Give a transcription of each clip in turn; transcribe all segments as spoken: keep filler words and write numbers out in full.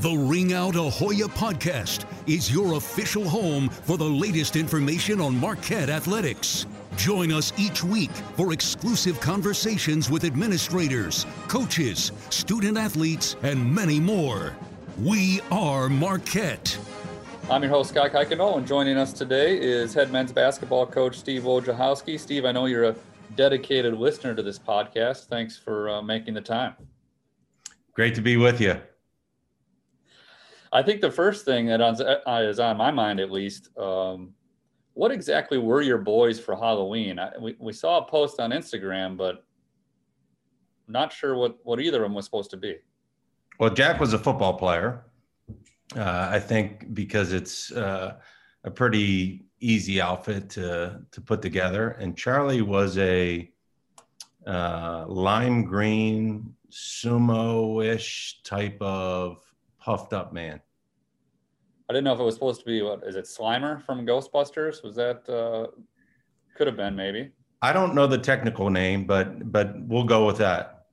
The Ring Out Ahoya podcast is your official home for the latest information on Marquette Athletics. Join us each week for exclusive conversations with administrators, coaches, student athletes, and many more. We are Marquette. I'm your host, Scott Kuykendall, and joining us today is head men's basketball coach Steve Wojciechowski. Steve, I know you're a dedicated listener to this podcast. Thanks for uh, making the time. Great to be with you. I think the first thing that is on my mind, at least, um, what exactly were your boys for Halloween? I, we, we saw a post on Instagram, but not sure what, what either of them was supposed to be. Well, Jack was a football player. Uh, I think because it's uh, a pretty easy outfit to, to put together. And Charlie was a uh, lime green, sumo-ish type of puffed up man. I didn't know if it was supposed to be, what is it, Slimer from Ghostbusters? Was that, uh, could have been maybe. I don't know the technical name, but but we'll go with that.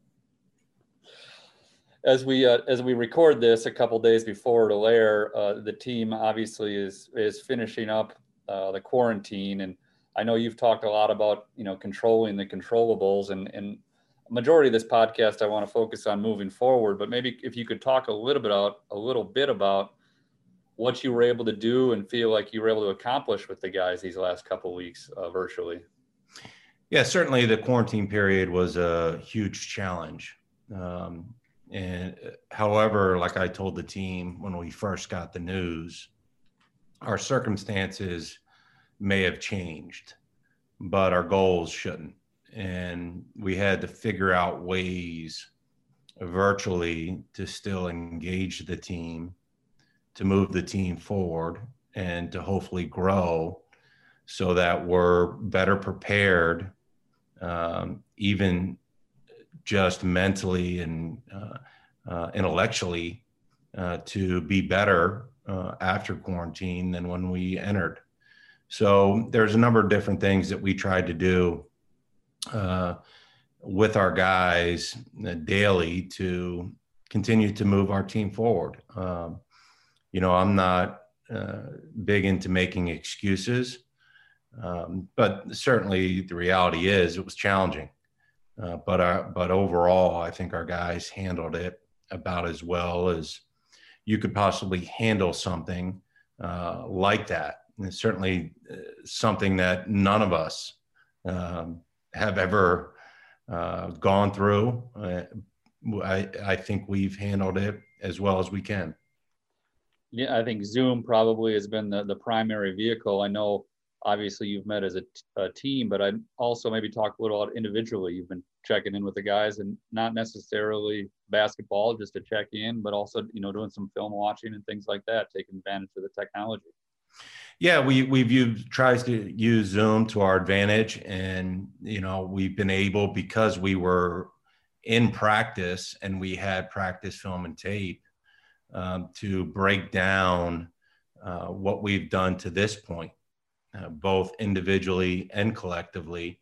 As we uh, as we record this a couple days before it'll air, uh, the team obviously is is finishing up uh, the quarantine, and I know you've talked a lot about you know controlling the controllables, and and majority of this podcast I want to focus on moving forward, but maybe if you could talk a little bit out a little bit about what you were able to do and feel like you were able to accomplish with the guys these last couple of weeks uh, virtually. Yeah, certainly the quarantine period was a huge challenge. Um, and however, like I told the team when we first got the news, our circumstances may have changed, but our goals shouldn't. And we had to figure out ways virtually to still engage the team, to move the team forward, and to hopefully grow so that we're better prepared, um, even just mentally and uh, uh, intellectually, uh, to be better uh, after quarantine than when we entered. So there's a number of different things that we tried to do uh, with our guys daily to continue to move our team forward. Um, you know, I'm not, uh, big into making excuses. Um, but certainly the reality is it was challenging. Uh, but, our, but overall, I think our guys handled it about as well as you could possibly handle something, uh, like that. And it's certainly something that none of us, um, have ever uh, gone through. Uh, I, I think we've handled it as well as we can. Yeah, I think Zoom probably has been the, the primary vehicle. I know, obviously, you've met as a, t- a team, but I also maybe talk a little about individually. You've been checking in with the guys, and not necessarily basketball, just to check in, but also, you know, doing some film watching and things like that, taking advantage of the technology. Yeah, we we've used, tries to use Zoom to our advantage, and you know, we've been able, because we were in practice and we had practice film and tape, um, to break down uh, what we've done to this point, uh, both individually and collectively,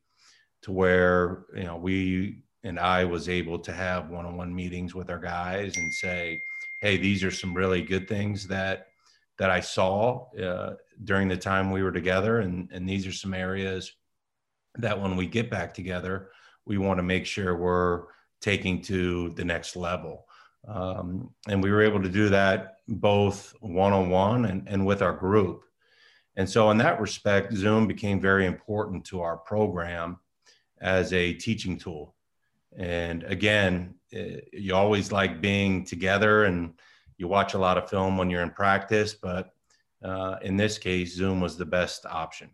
to where, you know, we and I was able to have one-on-one meetings with our guys and say, hey, these are some really good things that that I saw uh, during the time we were together. And, and these are some areas that when we get back together, we want to make sure we're taking to the next level. Um, and we were able to do that both one-on-one and, and with our group. And so in that respect, Zoom became very important to our program as a teaching tool. And again, it, you always like being together, and you watch a lot of film when you're in practice, but uh, in this case, Zoom was the best option.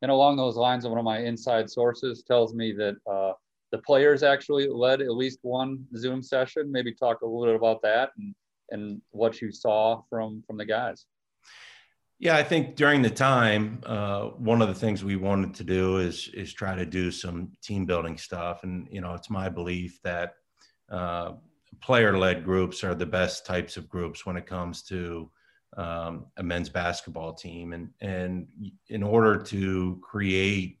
And along those lines, one of my inside sources tells me that uh, the players actually led at least one Zoom session. Maybe talk a little bit about that and, and what you saw from, from the guys. Yeah, I think during the time, uh, one of the things we wanted to do is, is try to do some team building stuff. And, you know, it's my belief that uh, player-led groups are the best types of groups when it comes to um, a men's basketball team. And, and in order to create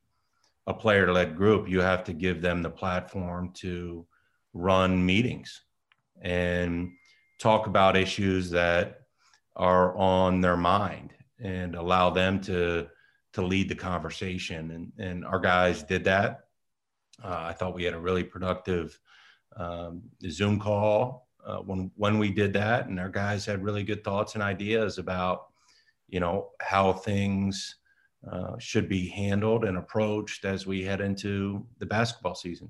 a player-led group, you have to give them the platform to run meetings and talk about issues that are on their mind and allow them to, to lead the conversation. And, and our guys did that. Uh, I thought we had a really productive Um, Zoom call uh, when when we did that, and our guys had really good thoughts and ideas about, you know, how things uh, should be handled and approached as we head into the basketball season.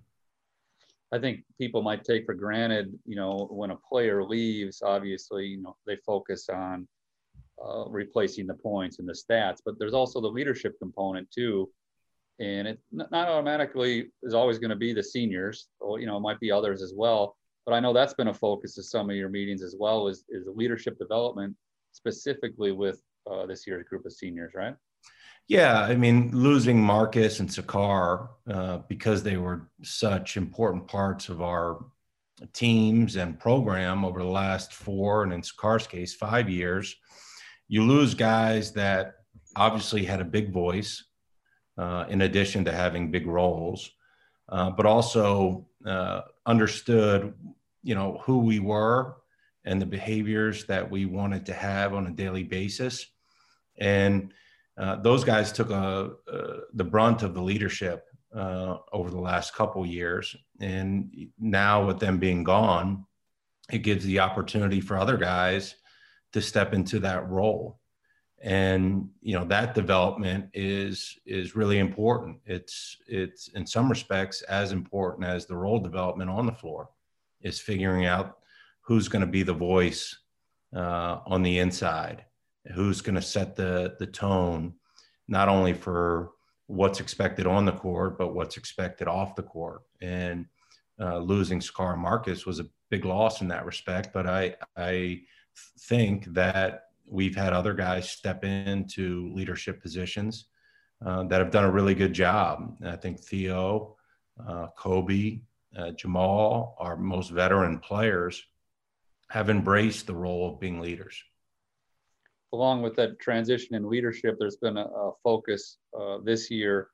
I think people might take for granted, you know, when a player leaves, obviously, you know, they focus on uh, replacing the points and the stats, but there's also the leadership component too. And it not automatically is always going to be the seniors, or, you know, it might be others as well. But I know that's been a focus of some of your meetings as well, is, is leadership development, specifically with uh, this year's group of seniors, right? Yeah, I mean, losing Marcus and Sacar, uh, because they were such important parts of our teams and program over the last four, and in Sacar's case, five years, you lose guys that obviously had a big voice, Uh, in addition to having big roles, uh, but also uh, understood, you know, who we were and the behaviors that we wanted to have on a daily basis. And uh, those guys took a, uh, the brunt of the leadership uh, over the last couple years. And now with them being gone, it gives the opportunity for other guys to step into that role. And, you know, that development is, is really important. It's, it's in some respects as important as the role development on the floor, is figuring out who's going to be the voice uh, on the inside, who's going to set the, the tone, not only for what's expected on the court, but what's expected off the court. And uh, losing Sacar Marcus was a big loss in that respect. But I, I think that we've had other guys step into leadership positions uh, that have done a really good job. And I think Theo, uh, Kobe, uh, Jamal, our most veteran players, have embraced the role of being leaders. Along with that transition in leadership, there's been a, a focus uh, this year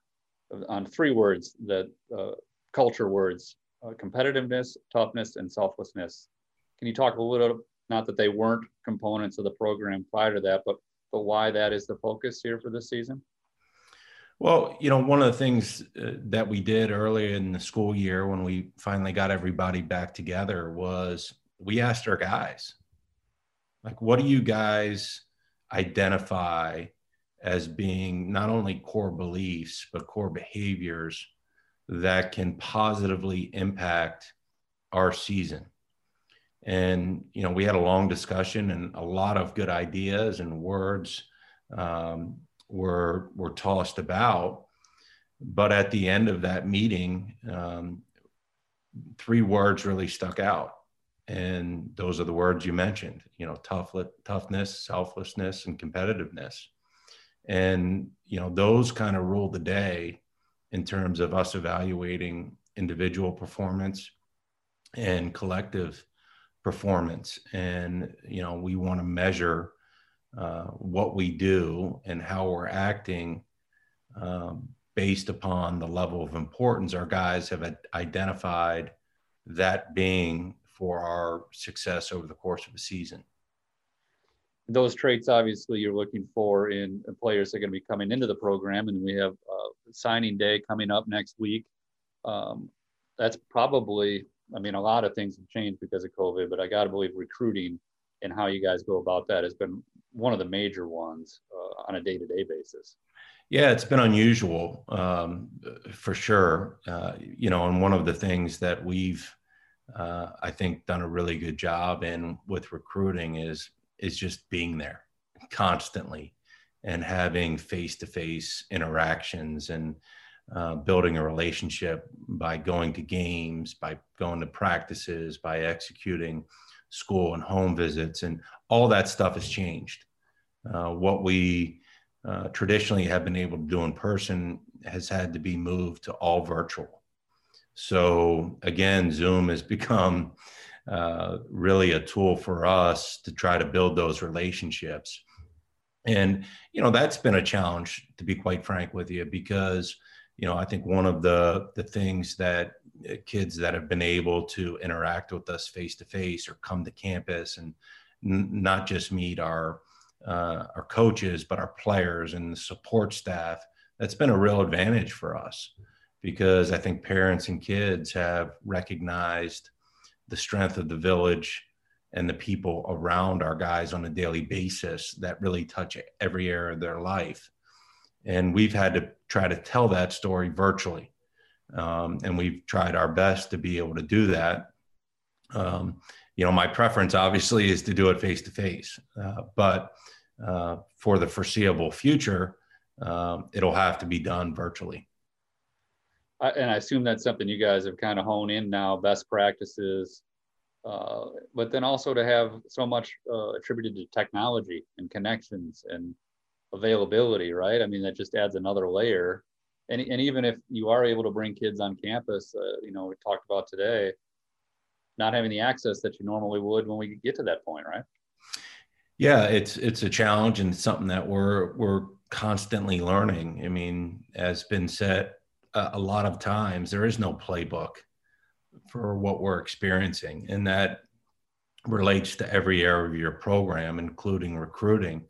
on three words, that uh, culture words, uh, competitiveness, toughness, and selflessness. Can you talk a little Not that they weren't components of the program prior to that, but but why that is the focus here for this season? Well, you know, one of the things uh, that we did earlier in the school year when we finally got everybody back together was we asked our guys, like, what do you guys identify as being not only core beliefs, but core behaviors that can positively impact our season? And, you know, we had a long discussion and a lot of good ideas and words um, were were tossed about. But at the end of that meeting, um, three words really stuck out. And those are the words you mentioned, you know, tough, toughness, selflessness, and competitiveness. And, you know, those kind of ruled the day in terms of us evaluating individual performance and collective performance. And, you know, we want to measure uh, what we do and how we're acting um, based upon the level of importance our guys have identified that being for our success over the course of a season. Those traits, obviously, you're looking for in players that are going to be coming into the program, and we have uh, signing day coming up next week. Um, that's probably, I mean, a lot of things have changed because of COVID, but I got to believe recruiting and how you guys go about that has been one of the major ones uh, on a day-to-day basis. Yeah, it's been unusual um, for sure. Uh, you know, and one of the things that we've, uh, I think, done a really good job in with recruiting is is just being there constantly and having face-to-face interactions and uh, building a relationship by going to games, by going to practices, by executing school and home visits, and all that stuff has changed. Uh, what we uh, traditionally have been able to do in person has had to be moved to all virtual. So again, Zoom has become Uh, really a tool for us to try to build those relationships. And, you know, that's been a challenge, to be quite frank with you, because, you know, I think one of the, the things that kids that have been able to interact with us face-to-face or come to campus and n- not just meet our, uh, our coaches, but our players and the support staff, that's been a real advantage for us, because I think parents and kids have recognized the strength of the village and the people around our guys on a daily basis that really touch every area of their life. And we've had to try to tell that story virtually. Um, and we've tried our best to be able to do that. Um, you know, my preference obviously is to do it face to face, but uh, for the foreseeable future, uh, it'll have to be done virtually. And I assume that's something you guys have kind of honed in now, best practices, uh, but then also to have so much uh, attributed to technology and connections and availability, right? I mean, that just adds another layer. And and even if you are able to bring kids on campus, uh, you know, we talked about today, not having the access that you normally would when we get to that point, right? Yeah, it's it's a challenge and something that we're we're constantly learning. I mean, as been said, a lot of times there is no playbook for what we're experiencing. And that relates to every area of your program, including recruiting.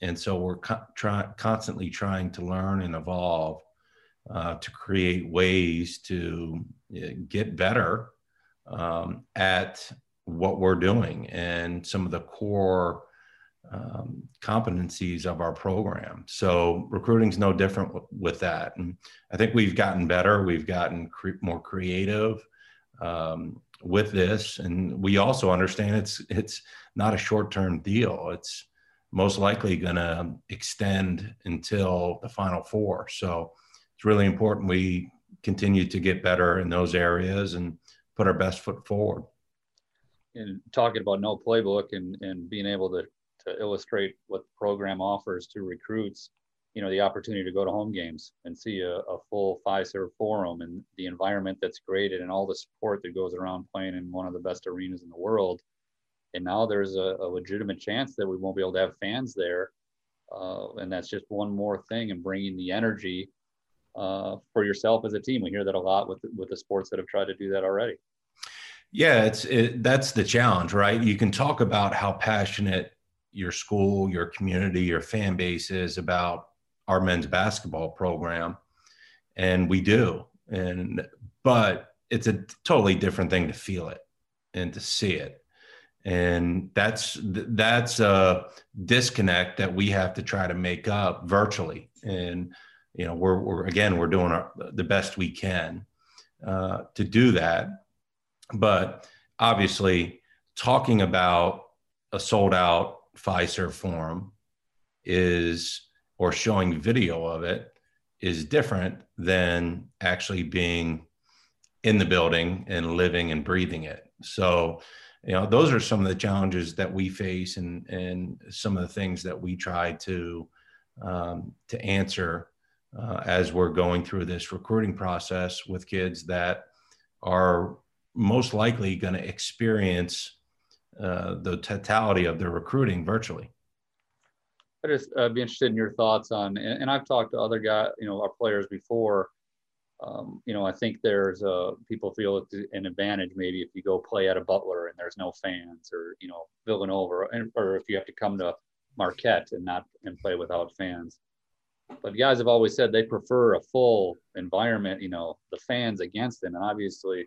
And so we're co- try- constantly trying to learn and evolve uh, to create ways to get better um, at what we're doing and some of the core um, competencies of our program. So recruiting's no different w- with that. And I think we've gotten better. We've gotten cre- more creative, um, with this. And we also understand it's, it's not a short-term deal. It's most likely going to extend until the Final Four. So it's really important we continue to get better in those areas and put our best foot forward. And talking about no playbook and, and being able to to illustrate what the program offers to recruits, you know, the opportunity to go to home games and see a, a full Fiserv Forum and the environment that's created and all the support that goes around playing in one of the best arenas in the world. And now there's a, a legitimate chance that we won't be able to have fans there. Uh, and that's just one more thing in bringing the energy uh, for yourself as a team. We hear that a lot with, with the sports that have tried to do that already. Yeah, it's it, that's the challenge, right? You can talk about how passionate your school, your community, your fan base is about our men's basketball program. And we do. And, but it's a totally different thing to feel it and to see it. And that's, that's a disconnect that we have to try to make up virtually. And, you know, we're, we're again, we're doing our, the best we can uh, to do that. But obviously, talking about a sold out Fiserv Forum is, or showing video of it, is different than actually being in the building and living and breathing it. So, you know, those are some of the challenges that we face, and, and some of the things that we try to, um, to answer uh, as we're going through this recruiting process with kids that are most likely going to experience uh, the totality of their recruiting virtually. I just uh, be interested in your thoughts on, and, and I've talked to other guys, you know, our players before. Um, you know, I think there's uh, people feel it's an advantage maybe if you go play at a Butler and there's no fans, or, you know, Villanova, and, or if you have to come to Marquette and not and play without fans. But guys have always said they prefer a full environment, you know, the fans against them. And obviously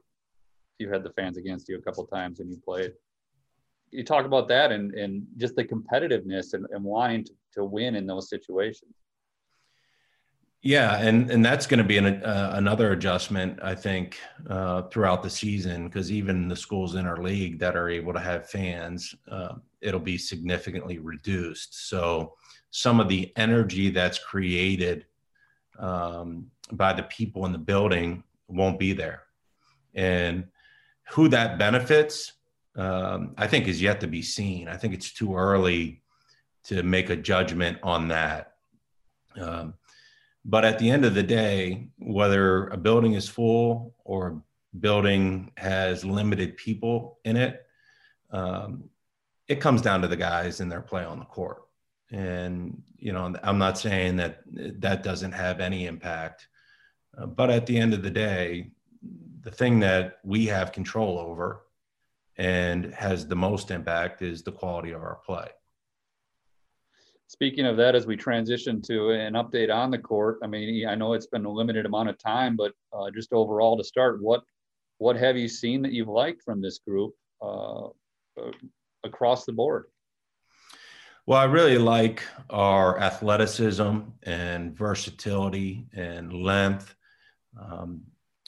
you had the fans against you a couple of times when you played. You talk about that and, and just the competitiveness and, and wanting to, to win in those situations. Yeah, and, and that's going to be an, uh, another adjustment, I think, uh, throughout the season, because even the schools in our league that are able to have fans, uh, it'll be significantly reduced. So some of the energy that's created um, by the people in the building won't be there. And who that benefits, um, I think, is yet to be seen. I think it's too early to make a judgment on that. Um, But at the end of the day, whether a building is full or a building has limited people in it, um, it comes down to the guys and their play on the court. And, you know, I'm not saying that that doesn't have any impact, uh, but at the end of the day, the thing that we have control over and has the most impact is the quality of our play. Speaking of that, as we transition to an update on the court, I mean, I know it's been a limited amount of time, but uh, just overall to start, what what have you seen that you've liked from this group uh, across the board? Well, I really like our athleticism and versatility and length. Um,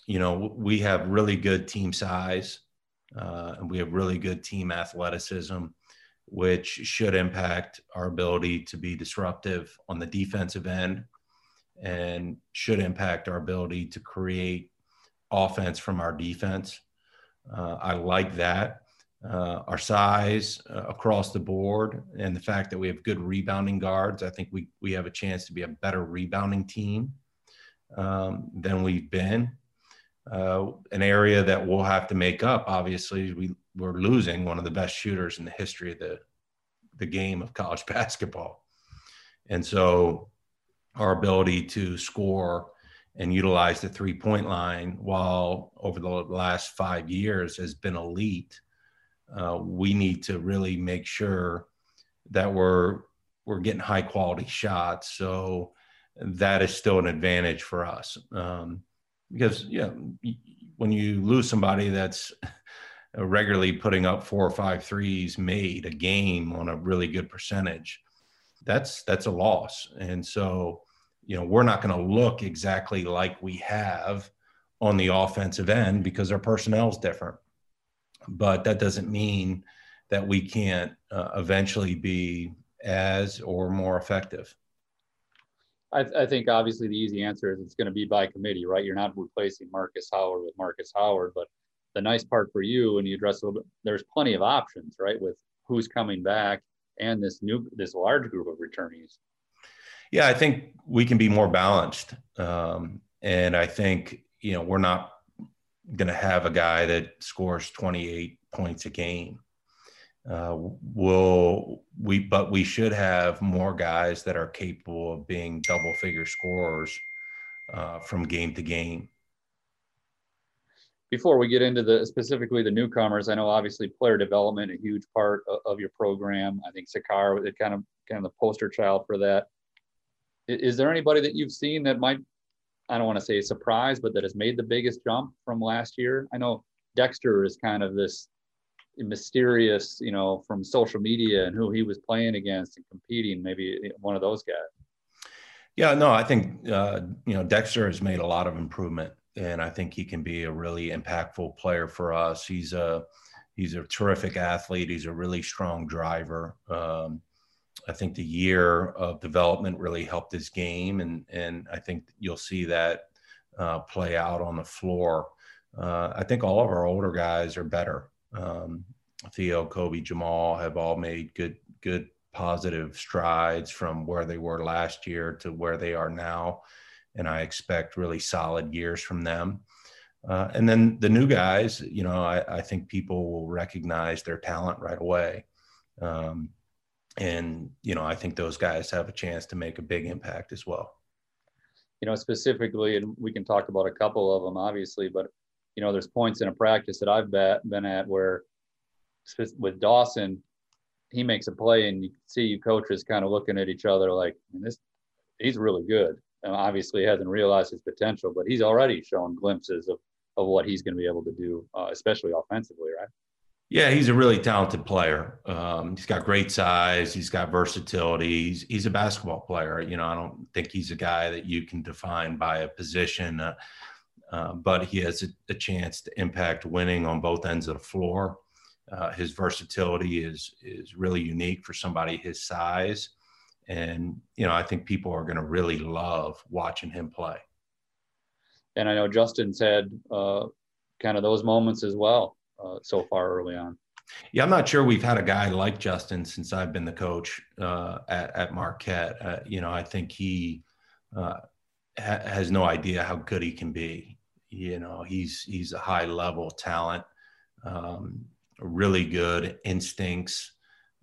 you know, we have really good team size, uh, and we have really good team athleticism, which should impact our ability to be disruptive on the defensive end and should impact our ability to create offense from our defense. Uh, I like that. Uh, our size uh, across the board, and the fact that we have good rebounding guards, I think we, we have a chance to be a better rebounding team um, than we've been. Uh, an area that we'll have to make up, obviously, we we're losing one of the best shooters in the history of the, the game of college basketball. And so our ability to score and utilize the three-point line, while over the last five years has been elite, uh, we need to really make sure that we're we're getting high-quality shots. So that is still an advantage for us. Um, Because, yeah, when you lose somebody that's regularly putting up four or five threes made a game on a really good percentage, that's that's a loss. And so, you know, we're not going to look exactly like we have on the offensive end because our personnel is different. But that doesn't mean that we can't uh, eventually be as or more effective. I, th- I think obviously the easy answer is it's going to be by committee, right? You're not replacing Marcus Howard with Marcus Howard, but the nice part for you, and you address a little bit, there's plenty of options, right? With who's coming back and this new, this large group of returnees. Yeah, I think we can be more balanced. Um, and I think, you know, we're not going to have a guy that scores twenty-eight points a game. Uh, we'll, we, but we should have more guys that are capable of being double figure scorers uh, from game to game. Before we get into the specifically the newcomers, I know obviously player development, a huge part of, of your program. I think Sacar was kind of kind of the poster child for that. Is, is there anybody that you've seen that might, I don't want to say a surprise, but that has made the biggest jump from last year? I know Dexter is kind of this mysterious, you know, from social media and who he was playing against and competing, maybe one of those guys. Yeah, no, I think, uh, you know, Dexter has made a lot of improvement, and I think he can be a really impactful player for us. He's a, He's a terrific athlete. He's a really strong driver. Um, I think the year of development really helped his game, and and I think you'll see that uh, play out on the floor. Uh, I think all of our older guys are better. Um, Theo, Kobe, Jamal have all made good, good positive strides from where they were last year to where they are now, and I expect really solid years from them. Uh, and then the new guys, you know, I, I think people will recognize their talent right away. Um, and, you know, I think those guys have a chance to make a big impact as well. You know, specifically, and we can talk about a couple of them, obviously, but, you know, there's points in a practice that I've been at where with Dawson, he makes a play and you see you coaches kind of looking at each other like, this, he's really good. And obviously hasn't realized his potential, but he's already shown glimpses of of what he's going to be able to do, uh, especially offensively, right? Yeah, he's a really talented player. Um, he's got great size. He's got versatility. He's, he's a basketball player. You know, I don't think he's a guy that you can define by a position, uh, uh, but he has a, a chance to impact winning on both ends of the floor. Uh, his versatility is is really unique for somebody his size. And, you know, I think people are going to really love watching him play. And I know Justin's had uh, kind of those moments as well uh, so far early on. Yeah, I'm not sure we've had a guy like Justin since I've been the coach uh, at, at Marquette. Uh, you know, I think he uh, ha- has no idea how good he can be. You know, he's he's a high level talent, um, really good instincts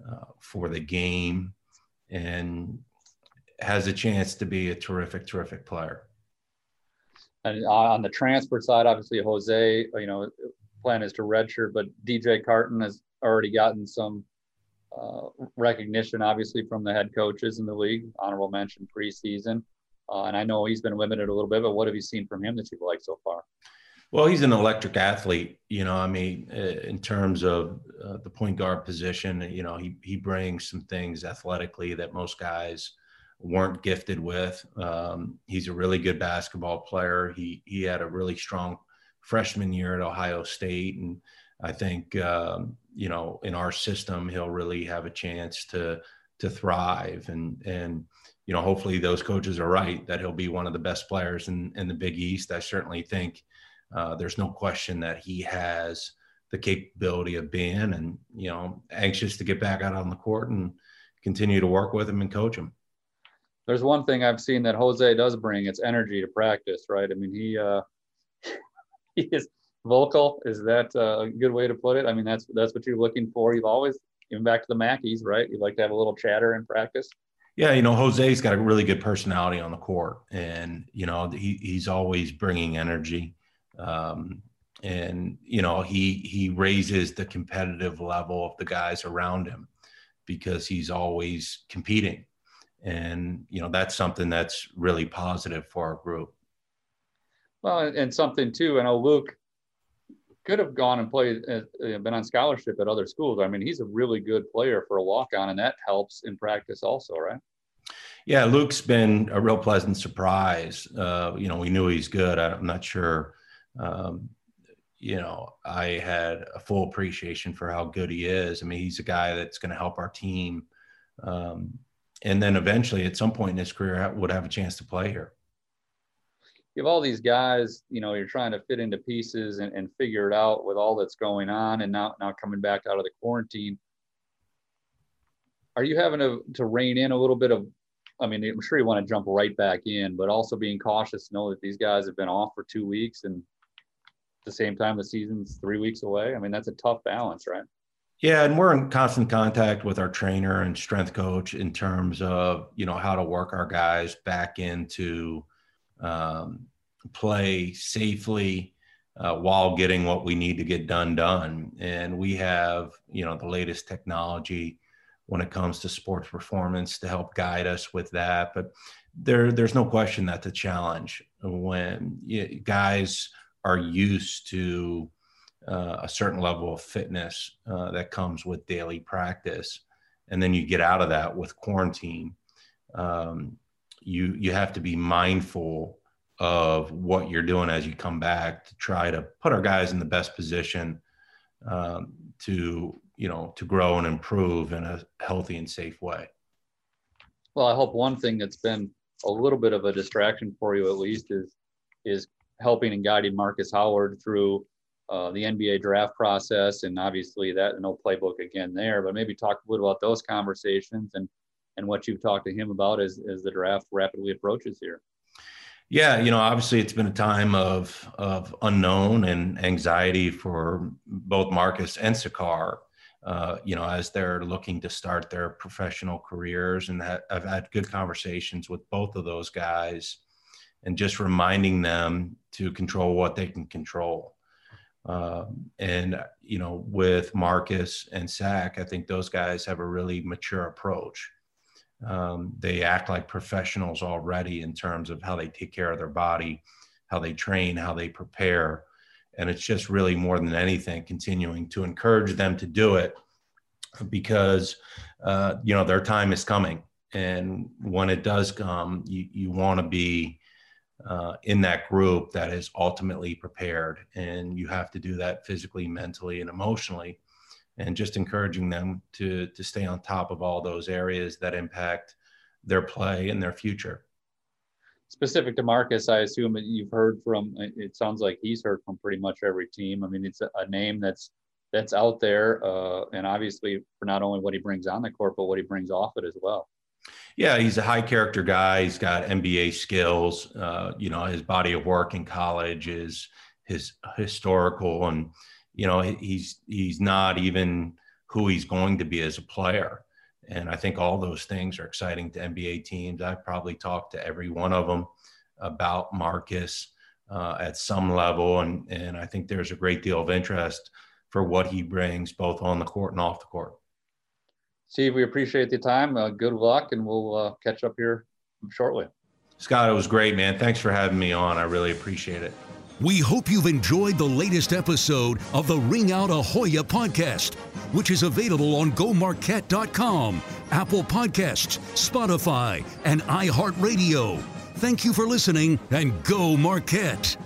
uh, for the game, and has a chance to be a terrific, terrific player. And on the transfer side, obviously, Jose, you know, plan is to redshirt, but D J Carton has already gotten some uh, recognition, obviously, from the head coaches in the league, honorable mention preseason. Uh, and I know he's been limited a little bit, but what have you seen from him that you've liked so far? Well, he's an electric athlete, you know, I mean, in terms of uh, the point guard position, you know, he he brings some things athletically that most guys weren't gifted with. Um, he's a really good basketball player. He he had a really strong freshman year at Ohio State. And I think, um, you know, in our system, he'll really have a chance to to thrive. And, and you know, hopefully those coaches are right that he'll be one of the best players in, in the Big East. I certainly think. Uh, there's no question that he has the capability of being, and, you know, anxious to get back out on the court and continue to work with him and coach him. There's one thing I've seen that Jose does bring. It's energy to practice, right? I mean, he uh, he is vocal. Is that a good way to put it? I mean, that's that's what you're looking for. You've always, even back to the Mackeys, right? You like to have a little chatter in practice. Yeah, you know, Jose's got a really good personality on the court, and, you know, he, he's always bringing energy. Um, and, you know, he, he raises the competitive level of the guys around him because he's always competing. And, you know, that's something that's really positive for our group. Well, and something too, I know Luke could have gone and played, been on scholarship at other schools. I mean, he's a really good player for a walk-on, and that helps in practice also, right? Yeah. Luke's been a real pleasant surprise. Uh, you know, we knew he's good. I'm not sure. Um, you know, I had a full appreciation for how good he is. I mean, he's a guy that's going to help our team. Um, and then eventually at some point in his career would have a chance to play here. You have all these guys, you know, you're trying to fit into pieces and, and figure it out with all that's going on, and now, now coming back out of the quarantine. Are you having to, to rein in a little bit of, I mean, I'm sure you want to jump right back in, but also being cautious to know that these guys have been off for two weeks and at the same time the season's three weeks away. I mean, that's a tough balance, right? Yeah, and we're in constant contact with our trainer and strength coach in terms of, you know, how to work our guys back into um, play safely uh, while getting what we need to get done done. And we have, you know, the latest technology when it comes to sports performance to help guide us with that. But there, there's no question that's a challenge when you, guys are used to uh, a certain level of fitness uh, that comes with daily practice. And then you get out of that with quarantine. Um, you, you have to be mindful of what you're doing as you come back to try to put our guys in the best position um, to, you know, to grow and improve in a healthy and safe way. Well, I hope one thing that's been a little bit of a distraction for you, at least, is is helping and guiding Marcus Howard through uh, the N B A draft process. And obviously that no playbook again there, but maybe talk a little about those conversations and, and what you've talked to him about as, as the draft rapidly approaches here. Yeah, you know, obviously it's been a time of of unknown and anxiety for both Marcus and Sacar, uh, you know, as they're looking to start their professional careers. And that, I've had good conversations with both of those guys and just reminding them to control what they can control. Uh, and, you know, with Marcus and Zach, I think those guys have a really mature approach. Um, they act like professionals already in terms of how they take care of their body, how they train, how they prepare. And it's just really, more than anything, continuing to encourage them to do it because, uh, you know, their time is coming. And when it does come, you, you want to be uh, in that group that is ultimately prepared. And you have to do that physically, mentally, and emotionally. And just encouraging them to, to stay on top of all those areas that impact their play and their future. Specific to Marcus, I assume you've heard from, it sounds like he's heard from pretty much every team. I mean, it's a, a name that's that's out there, uh, and obviously for not only what he brings on the court, but what he brings off it as well. Yeah, he's a high character guy. He's got N B A skills. Uh, you know, his body of work in college is his historical and, you know, he's he's not even who he's going to be as a player. And I think all those things are exciting to N B A teams. I've probably talked to every one of them about Marcus uh, at some level. And, and I think there's a great deal of interest for what he brings both on the court and off the court. Steve, we appreciate the time. Uh, good luck. And we'll uh, catch up here shortly. Scott, it was great, man. Thanks for having me on. I really appreciate it. We hope you've enjoyed the latest episode of the Ring Out Ahoya podcast, which is available on Go Marquette dot com, Apple Podcasts, Spotify, and iHeartRadio. Thank you for listening, and Go Marquette!